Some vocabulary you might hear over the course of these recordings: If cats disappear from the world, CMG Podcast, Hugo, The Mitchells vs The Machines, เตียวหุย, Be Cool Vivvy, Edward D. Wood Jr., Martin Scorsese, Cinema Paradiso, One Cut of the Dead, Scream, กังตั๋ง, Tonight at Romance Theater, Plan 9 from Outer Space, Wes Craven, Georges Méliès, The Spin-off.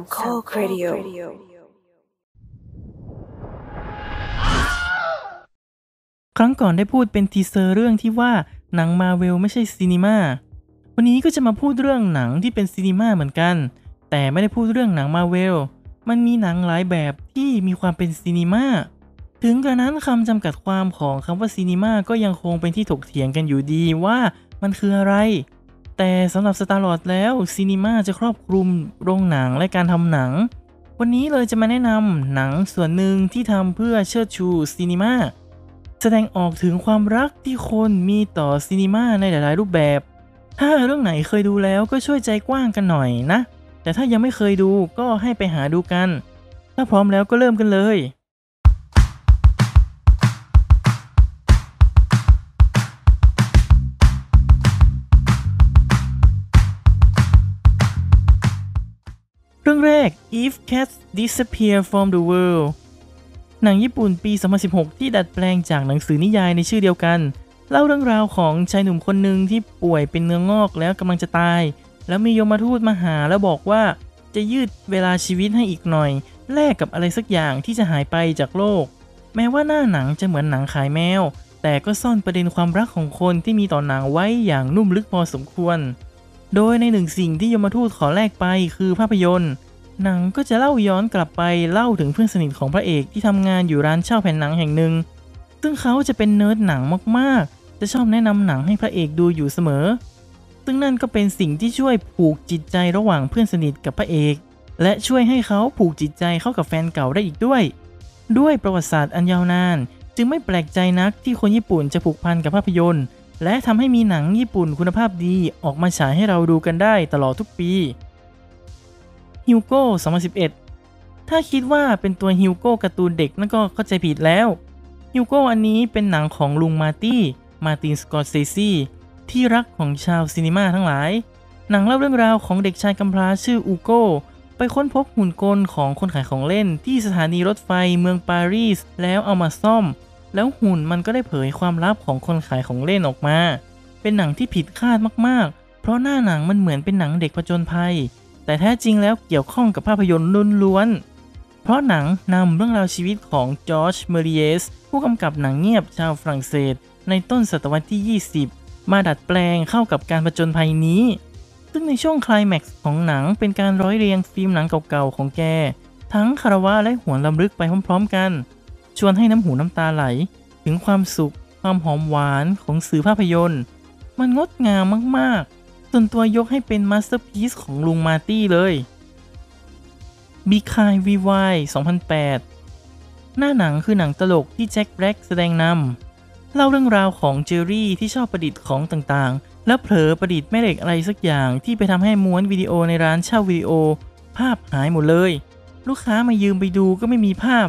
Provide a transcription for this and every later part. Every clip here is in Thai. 3 ข้อครีดิโอครั้งก่อนได้พูดเป็นทีเซอร์เรื่องที่ว่าหนังมาเวลไม่ใช่ซีนีมาวันนี้ก็จะมาพูดเรื่องหนังที่เป็นซีนีมาเหมือนกันแต่ไม่ได้พูดเรื่องหนังมาเวลมันมีหนังหลายแบบที่มีความเป็นซีนีมาถึงกระนั้นคำจำกัดความของคำว่าซีนีมาก็ยังคงเป็นที่ถกเถียงกันอยู่ดีว่ามันคืออะไรแต่สำหรับสตาร์ลอร์ดแล้วซีนีมาจะครอบคลุมโรงหนังและการทำหนังวันนี้เลยจะมาแนะนำหนังส่วนหนึ่งที่ทำเพื่อเชิดชูซีนีมาแสดงออกถึงความรักที่คนมีต่อซีนีมาในหลายๆรูปแบบถ้าเรื่องไหนเคยดูแล้วก็ช่วยใจกว้างกันหน่อยนะแต่ถ้ายังไม่เคยดูก็ให้ไปหาดูกันถ้าพร้อมแล้วก็เริ่มกันเลยเรื่องแรก If cats disappear from the world หนังญี่ปุ่นปี 2016 ที่ดัดแปลงจากหนังสือนิยายในชื่อเดียวกันเล่าเรื่องราวของชายหนุ่มคนหนึ่งที่ป่วยเป็นเนื้องอกแล้วกำลังจะตายแล้วมียมทูตมาหาแล้วบอกว่าจะยืดเวลาชีวิตให้อีกหน่อยแลกกับอะไรสักอย่างที่จะหายไปจากโลกแม้ว่าหน้าหนังจะเหมือนหนังขายแมวแต่ก็ซ่อนประเด็นความรักของคนที่มีต่อหนังไว้อย่างนุ่มลึกพอสมควรโดยในหนึ่งสิ่งที่ยมทูตขอแลกไปคือภาพยนตร์หนังก็จะเล่าย้อนกลับไปเล่าถึงเพื่อนสนิทของพระเอกที่ทำงานอยู่ร้านเช่าแผ่นหนังแห่งหนึ่งซึ่งเขาจะเป็นเนิร์ดหนังมากๆจะชอบแนะนำหนังให้พระเอกดูอยู่เสมอซึ่งนั่นก็เป็นสิ่งที่ช่วยผูกจิตใจระหว่างเพื่อนสนิทกับพระเอกและช่วยให้เขาผูกจิตใจเข้ากับแฟนเก่าได้อีกด้วยประวัติศาสตร์อันยาวนานจึงไม่แปลกใจนักที่คนญี่ปุ่นจะผูกพันกับภาพยนตร์และทำให้มีหนังญี่ปุ่นคุณภาพดีออกมาฉายให้เราดูกันได้ตลอดทุกปีฮิวโก้ 2011ถ้าคิดว่าเป็นตัวฮิวโก้การ์ตูนเด็กนั่นก็เข้าใจผิดแล้วฮิวโก้อันนี้เป็นหนังของลุงมาร์ตินสกอร์เซซีที่รักของชาวซีนีมาทั้งหลายหนังเล่าเรื่องราวของเด็กชายกำพร้าชื่ออูโก้ไปค้นพบหุ่นกลของคนขายของเล่นที่สถานีรถไฟเมืองปารีสแล้วเอามาซ่อมแล้วหุ่นมันก็ได้เผยความลับของคนขายของเล่นออกมาเป็นหนังที่ผิดคาดมากๆเพราะหน้าหนังมันเหมือนเป็นหนังเด็กผจญภัยแต่แท้จริงแล้วเกี่ยวข้องกับภาพยนตร์ล้วนๆเพราะหนังนำเรื่องราวชีวิตของจอร์จ เมอริเอสผู้กำกับหนังเงียบชาวฝรั่งเศสในต้นศตวรรษที่ 20มาดัดแปลงเข้ากับการผจญภัยนี้ซึ่งในช่วงไคลแม็กซ์ของหนังเป็นการร้อยเรียงฟิล์มหนังเก่าๆของแกทั้งคารวะและหวนรำลึกไปพร้อมๆกันชวนให้น้ำหูน้ำตาไหลถึงความสุขความหอมหวานของสื่อภาพยนตร์มันงดงามมากๆส่วนตัวยกให้เป็นมาสเตอร์พีซของลุงมาร์ตี้เลยบีคายวีวาย 2008 หน้าหนังคือหนังตลกที่แจ็คแบล็กแสดงนำเล่าเรื่องราวของเจอรี่ที่ชอบประดิษฐ์ของต่างๆแล้วเผลอประดิษฐ์แม่เหล็กอะไรสักอย่างที่ไปทำให้ม้วนวิดีโอในร้านเช่าวิดีโอภาพหายหมดเลยลูกค้ามายืมไปดูก็ไม่มีภาพ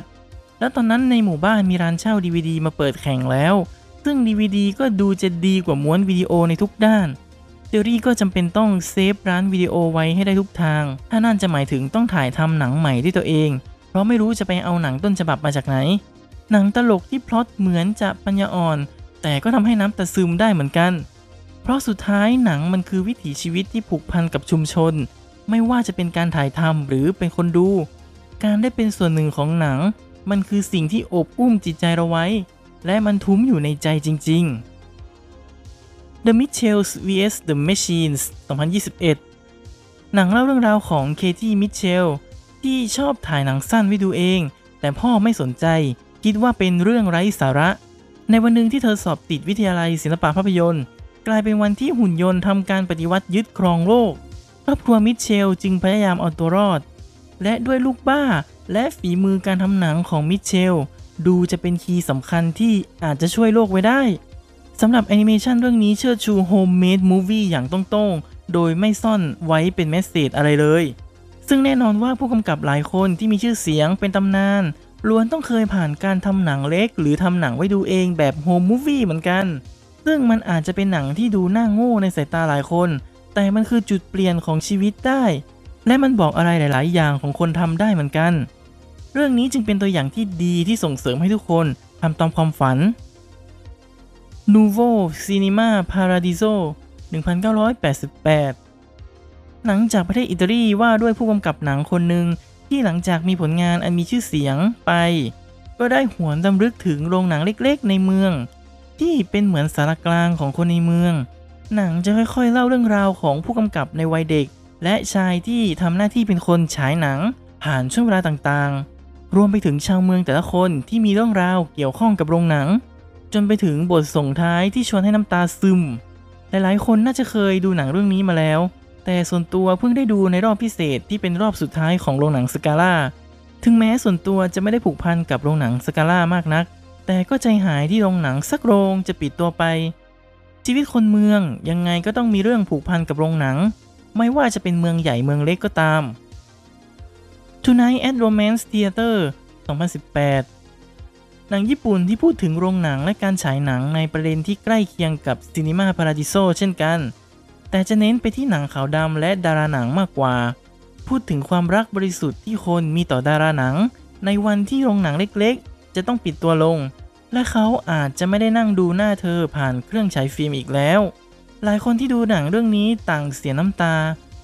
แล้วตอนนั้นในหมู่บ้านมีร้านเช่า DVD มาเปิดแข่งแล้วซึ่ง DVD ก็ดูจะดีกว่าม้วนวิดีโอในทุกด้านเจอรี่ก็จำเป็นต้องเซฟร้านวิดีโอไว้ให้ได้ทุกทางถ้านั่นจะหมายถึงต้องถ่ายทำหนังใหม่ด้วยตัวเองเพราะไม่รู้จะไปเอาหนังต้นฉบับมาจากไหนหนังตลกที่พล็อตเหมือนจะปัญญาอ่อนแต่ก็ทำให้น้ำตาซึมได้เหมือนกันเพราะสุดท้ายหนังมันคือวิถีชีวิตที่ผูกพันกับชุมชนไม่ว่าจะเป็นการถ่ายทำหรือเป็นคนดูการได้เป็นส่วนหนึ่งของหนังมันคือสิ่งที่อบอุ้มจิตใจเราไว้และมันทุ้มอยู่ในใจจริงๆ The Mitchells vs The Machines 2021 หนังเล่าเรื่องราวของเคที่มิทเชลที่ชอบถ่ายหนังสั้นไว้ดูเองแต่พ่อไม่สนใจคิดว่าเป็นเรื่องไร้สาระในวันหนึ่งที่เธอสอบติดวิทยาลัยศิลปะภาพยนตร์กลายเป็นวันที่หุ่นยนต์ทำการปฏิวัติยึดครองโลกครอบครัวมิทเชลจึงพยายามเอาตัวรอดและด้วยลูกบ้าและฝีมือการทำหนังของมิทเชลดูจะเป็นคีย์สำคัญที่อาจจะช่วยโลกไว้ได้สำหรับแอนิเมชันเรื่องนี้เชิดชูโฮมเมดมูฟวี่อย่างตรงๆโดยไม่ซ่อนไว้เป็นเมสเสจอะไรเลยซึ่งแน่นอนว่าผู้กำกับหลายคนที่มีชื่อเสียงเป็นตำนานล้วนต้องเคยผ่านการทำหนังเล็กหรือทำหนังไว้ดูเองแบบโฮมมูฟวี่เหมือนกันซึ่งมันอาจจะเป็นหนังที่ดูน่าโง่ในสายตาหลายคนแต่มันคือจุดเปลี่ยนของชีวิตได้และมันบอกอะไรหลายๆอย่างของคนทำได้เหมือนกันเรื่องนี้จึงเป็นตัวอย่างที่ดีที่ส่งเสริมให้ทุกคนทำตามความฝัน Nuevo Cinema Paradiso 1988 หนังจากประเทศอิตาลีว่าด้วยผู้กำกับหนังคนหนึ่งที่หลังจากมีผลงานอันมีชื่อเสียงไปก็ได้หวนรำลึกถึงโรงหนังเล็กๆในเมืองที่เป็นเหมือนสารกลางของคนในเมืองหนังจะค่อยๆเล่าเรื่องราวของผู้กำกับในวัยเด็กและชายที่ทำหน้าที่เป็นคนฉายหนังผ่านช่วงเวลาต่างๆรวมไปถึงชาวเมืองแต่ละคนที่มีเรื่องราวเกี่ยวข้องกับโรงหนังจนไปถึงบทส่งท้ายที่ชวนให้น้ำตาซึมหลายๆคนน่าจะเคยดูหนังเรื่องนี้มาแล้วแต่ส่วนตัวเพิ่งได้ดูในรอบพิเศษที่เป็นรอบสุดท้ายของโรงหนังสกาล่าถึงแม้ส่วนตัวจะไม่ได้ผูกพันกับโรงหนังสกาล่ามากนักแต่ก็ใจหายที่โรงหนังสักโรงจะปิดตัวไปชีวิตคนเมืองยังไงก็ต้องมีเรื่องผูกพันกับโรงหนังไม่ว่าจะเป็นเมืองใหญ่เมืองเล็กก็ตาม Tonight at Romance Theater 2018 หนังญี่ปุ่นที่พูดถึงโรงหนังและการฉายหนังในประเด็นที่ใกล้เคียงกับ Cinema Paradiso เช่นกันแต่จะเน้นไปที่หนังขาวดำและดาราหนังมากกว่าพูดถึงความรักบริสุทธิ์ที่คนมีต่อดาราหนังในวันที่โรงหนังเล็กๆจะต้องปิดตัวลงและเขาอาจจะไม่ได้นั่งดูหน้าเธอผ่านเครื่องฉายฟิล์มอีกแล้วหลายคนที่ดูหนังเรื่องนี้ต่างเสียน้ำตา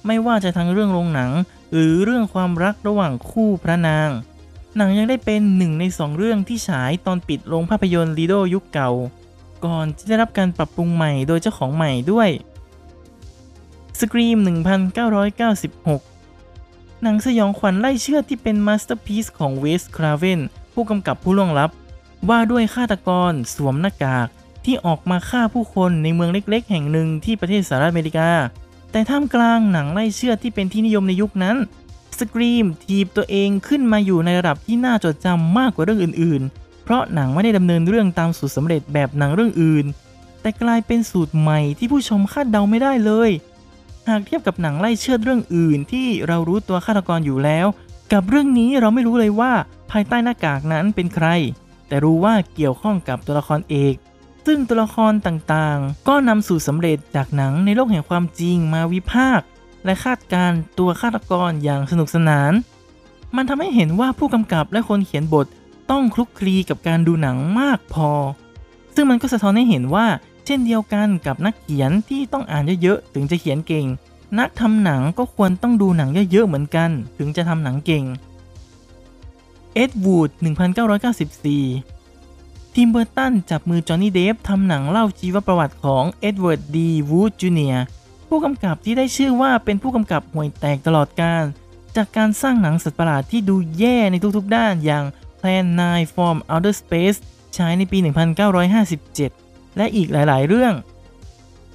ไม่ว่าจะทั้งเรื่องโรงหนังหรือเรื่องความรักระหว่างคู่พระนางหนังยังได้เป็น1ใน2เรื่องที่ฉายตอนปิดโรงภาพยนตร์ลีโดยุคเก่าก่อนจะได้รับการปรับปรุงใหม่โดยเจ้าของใหม่ด้วย Scream 1996 หนังสยองขวัญไล่เชือดที่เป็นมาสเตอร์พีซของเวส คราเวนผู้กำกับผู้ล่วงลับว่าด้วยฆาตกรสวมหน้ากากที่ออกมาฆ่าผู้คนในเมืองเล็กๆแห่งหนึ่งที่ประเทศสหรัฐอเมริกาแต่ท่ามกลางหนังไล่เชือดที่เป็นที่นิยมในยุคนั้น Scream ทีบตัวเองขึ้นมาอยู่ในระดับที่น่าจดจำมากกว่าเรื่องอื่นๆเพราะหนังไม่ได้ดำเนินเรื่องตามสูตรสำเร็จแบบหนังเรื่องอื่นแต่กลายเป็นสูตรใหม่ที่ผู้ชมคาดเดาไม่ได้เลยหากเทียบกับหนังไล่เชือดเรื่องอื่นที่เรารู้ตัวฆาตกรอยู่แล้วกับเรื่องนี้เราไม่รู้เลยว่าภายใต้หน้ากากนั้นเป็นใครแต่รู้ว่าเกี่ยวข้องกับตัวละครเอกซึ่งตัวละครต่างๆก็นำสูตรสำเร็จจากหนังในโลกแห่งความจริงมาวิพากษ์และคาดการณ์ตัวฆาตกรอย่างสนุกสนานมันทำให้เห็นว่าผู้กำกับและคนเขียนบทต้องคลุกคลีกับการดูหนังมากพอซึ่งมันก็สะท้อนให้เห็นว่าเช่นเดียวกันกับนักเขียนที่ต้องอ่านเยอะๆถึงจะเขียนเก่งนักทำหนังก็ควรต้องดูหนังเยอะๆเหมือนกันถึงจะทำหนังเก่งเอ็ดวูด 1994ทีมเบอร์ตันจับมือจอห์นนี่เดฟทำหนังเล่าชีวประวัติของเอ็ดเวิร์ด ดี วูด จูเนียร์ผู้กำกับที่ได้ชื่อว่าเป็นผู้กำกับห่วยแตกตลอดกาลจากการสร้างหนังสัตว์ประหลาดที่ดูแย่ในทุกๆด้านอย่าง Plan 9 from Outer Space ฉายในปี 1957 และอีกหลายๆเรื่อง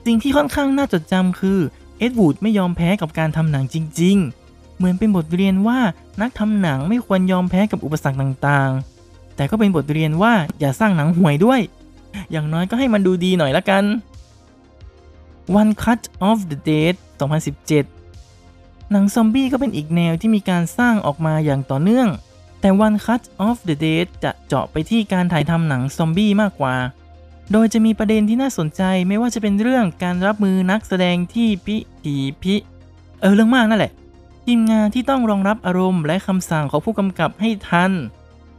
สิ่งที่ค่อนข้างน่าจดจำคือเอ็ดวูดไม่ยอมแพ้กับการทำหนังจริงๆเหมือนเป็นบทเรียนว่านักทำหนังไม่ควรยอมแพ้กับอุปสรรคต่างๆแต่ก็เป็นบทเรียนว่าอย่าสร้างหนังห่วยด้วยอย่างน้อยก็ให้มันดูดีหน่อยละกัน One Cut of the Dead 2017 หนังซอมบี้ก็เป็นอีกแนวที่มีการสร้างออกมาอย่างต่อเนื่องแต่ One Cut of the Dead จะเจาะไปที่การถ่ายทำหนังซอมบี้มากกว่าโดยจะมีประเด็นที่น่าสนใจไม่ว่าจะเป็นเรื่องการรับมือนักแสดงที่เรื่องมากนั่นแหละทีมงานที่ต้องรองรับอารมณ์และคำสั่งของผู้กำกับให้ทัน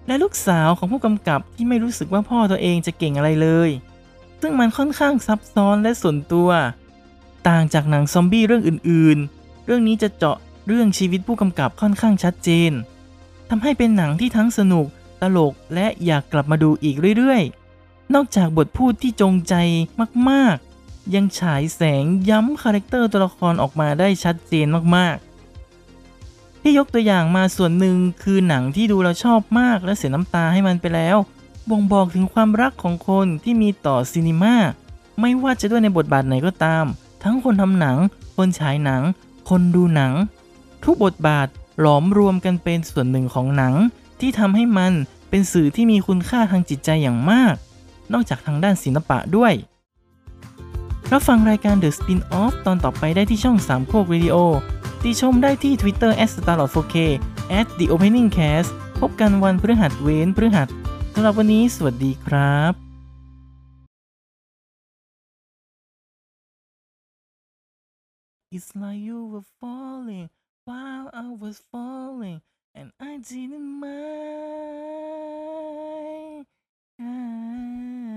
และลูกสาวของผู้กำกับที่ไม่รู้สึกว่าพ่อตัวเองจะเก่งอะไรเลยซึ่งมันค่อนข้างซับซ้อนและส่วนตัวต่างจากหนังซอมบี้เรื่องอื่นๆเรื่องนี้จะเจาะเรื่องชีวิตผู้กำกับค่อนข้างชัดเจนทำให้เป็นหนังที่ทั้งสนุกตลกและอยากกลับมาดูอีกเรื่อยๆนอกจากบทพูดที่จงใจมากๆยังฉายแสงย้ำคาแรคเตอร์ตัวละครออกมาได้ชัดเจนมากๆที่ยกตัวอย่างมาส่วนหนึ่งคือหนังที่ดูเราชอบมากและเสียน้ำตาให้มันไปแล้วบ่งบอกถึงความรักของคนที่มีต่อซีนีม่าไม่ว่าจะด้วยในบทบาทไหนก็ตามทั้งคนทำหนังคนฉายหนังคนดูหนังทุกบทบาทหลอมรวมกันเป็นส่วนหนึ่งของหนังที่ทำให้มันเป็นสื่อที่มีคุณค่าทางจิตใจอย่างมากนอกจากทางด้านศิลปะด้วยรับฟังรายการ The Spin-off ตอนต่อไปได้ที่ช่อง3โคกวิดีโอติชมได้ที่ Twitter @starlord4k @theopeningcast พบกันวันพฤหัสเว้นพฤหัสสำหรับวันนี้สวัสดีครับ